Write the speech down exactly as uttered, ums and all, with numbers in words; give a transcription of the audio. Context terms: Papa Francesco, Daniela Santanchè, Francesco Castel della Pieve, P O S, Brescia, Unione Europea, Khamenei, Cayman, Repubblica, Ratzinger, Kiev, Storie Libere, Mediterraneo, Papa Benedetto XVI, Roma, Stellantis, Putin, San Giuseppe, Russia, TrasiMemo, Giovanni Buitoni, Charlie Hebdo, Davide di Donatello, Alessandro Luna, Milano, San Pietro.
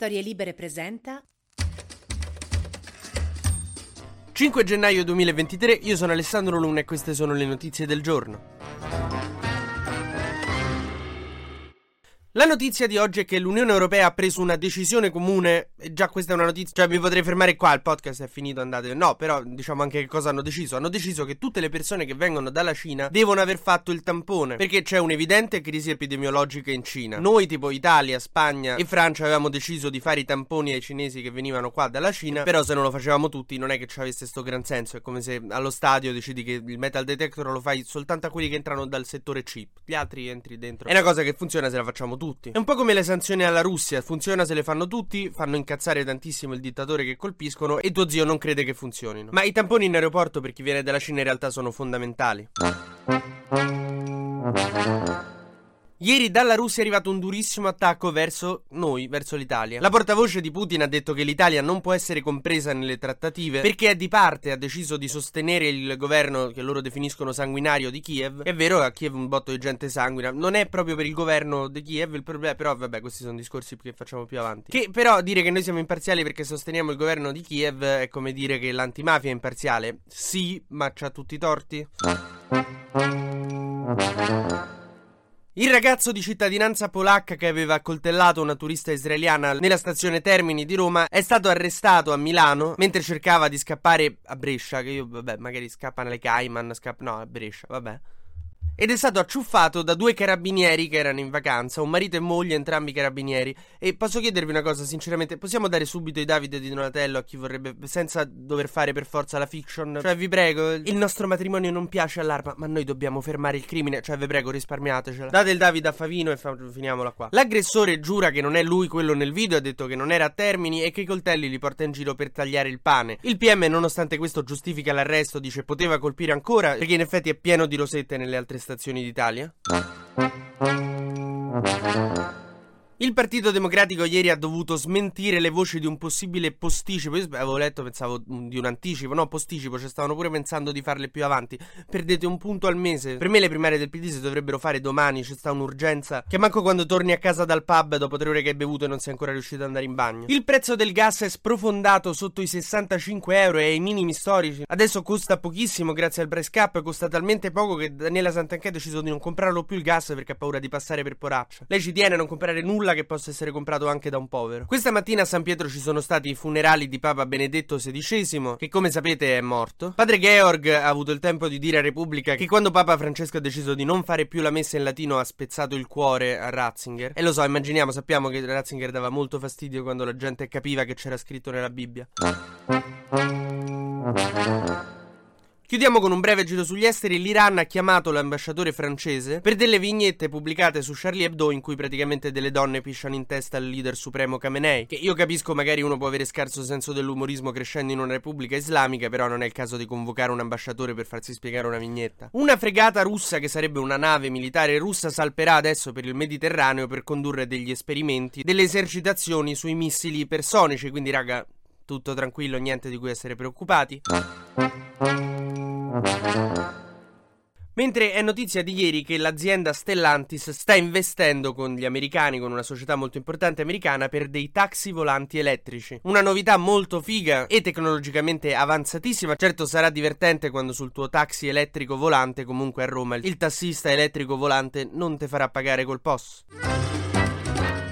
Storie Libere presenta cinque gennaio duemilaventitré, io sono Alessandro Luna e queste sono le notizie del giorno. La notizia di oggi è che l'Unione Europea ha preso una decisione comune, e già questa è una notizia, cioè mi potrei fermare qua, il podcast è finito, andate, no, però diciamo anche che cosa hanno deciso, hanno deciso che tutte le persone che vengono dalla Cina devono aver fatto il tampone, perché c'è un'evidente crisi epidemiologica in Cina. Noi tipo Italia, Spagna e Francia avevamo deciso di fare i tamponi ai cinesi che venivano qua dalla Cina, però se non lo facevamo tutti non è che ci avesse sto gran senso, è come se allo stadio decidi che il metal detector lo fai soltanto a quelli che entrano dal settore chip, gli altri entri dentro, è una cosa che funziona se la facciamo tutti. Tutti. È un po' come le sanzioni alla Russia, funziona se le fanno tutti, fanno incazzare tantissimo il dittatore che colpiscono e tuo zio non crede che funzionino. Ma i tamponi in aeroporto per chi viene dalla Cina in realtà sono fondamentali. Ieri dalla Russia è arrivato un durissimo attacco verso noi, verso l'Italia. La portavoce di Putin ha detto che l'Italia non può essere compresa nelle trattative perché è di parte, ha deciso di sostenere il governo che loro definiscono sanguinario di Kiev. È vero, a Kiev un botto di gente sanguina, non è proprio per il governo di Kiev il problema, però vabbè, questi sono discorsi che facciamo più avanti. Che però dire che noi siamo imparziali perché sosteniamo il governo di Kiev è come dire che l'antimafia è imparziale. Sì, ma c'ha tutti i torti. Il ragazzo di cittadinanza polacca che aveva accoltellato una turista israeliana nella stazione Termini di Roma è stato arrestato a Milano mentre cercava di scappare a Brescia, che io, vabbè, magari scappa alle Cayman, scappa, no, a Brescia, vabbè. Ed è stato acciuffato da due carabinieri che erano in vacanza, un marito e moglie, entrambi carabinieri. E posso chiedervi una cosa, sinceramente, possiamo dare subito i Davide di Donatello a chi vorrebbe, senza dover fare per forza la fiction? Cioè, vi prego, il nostro matrimonio non piace all'arma, ma noi dobbiamo fermare il crimine, cioè, vi prego, risparmiatecela. Date il Davide a Favino e fa- finiamola qua. L'aggressore giura che non è lui quello nel video, ha detto che non era a Termini e che i coltelli li porta in giro per tagliare il pane. Il P M, nonostante questo, giustifica l'arresto, dice poteva colpire ancora, perché in effetti è pieno di rosette nelle altre stazioni d'Italia. Il Partito Democratico ieri ha dovuto smentire le voci di un possibile posticipo. Io avevo letto, pensavo di un anticipo, no posticipo, cioè stavano pure pensando di farle più avanti. Perdete un punto al mese. Per me le primarie del P D si dovrebbero fare domani, c'è sta un'urgenza che manco quando torni a casa dal pub dopo tre ore che hai bevuto e non sei ancora riuscito ad andare in bagno. Il prezzo del gas è sprofondato sotto i sessantacinque euro e ai minimi storici. Adesso costa pochissimo grazie al price cap, costa talmente poco che Daniela Santanchè ha deciso di non comprarlo più il gas perché ha paura di passare per poraccia. Lei ci tiene a non comprare nulla che possa essere comprato anche da un povero. Questa mattina a San Pietro ci sono stati i funerali di Papa Benedetto sedicesimo, che come sapete è morto. Padre Georg ha avuto il tempo di dire a Repubblica che quando Papa Francesco ha deciso di non fare più la messa in latino ha spezzato il cuore a Ratzinger. E lo so, immaginiamo, sappiamo che Ratzinger dava molto fastidio quando la gente capiva che c'era scritto nella Bibbia. Chiudiamo con un breve giro sugli esteri. L'Iran ha chiamato l'ambasciatore francese per delle vignette pubblicate su Charlie Hebdo in cui praticamente delle donne pisciano in testa al leader supremo Khamenei, che io capisco magari uno può avere scarso senso dell'umorismo crescendo in una repubblica islamica, però non è il caso di convocare un ambasciatore per farsi spiegare una vignetta. Una fregata russa, che sarebbe una nave militare russa, salperà adesso per il Mediterraneo per condurre degli esperimenti, delle esercitazioni sui missili ipersonici, quindi raga, tutto tranquillo, niente di cui essere preoccupati. Mentre è notizia di ieri che l'azienda Stellantis sta investendo con gli americani, con una società molto importante americana, per dei taxi volanti elettrici. Una novità molto figa e tecnologicamente avanzatissima. Certo sarà divertente quando sul tuo taxi elettrico volante, comunque a Roma, il tassista elettrico volante non te farà pagare col P O S.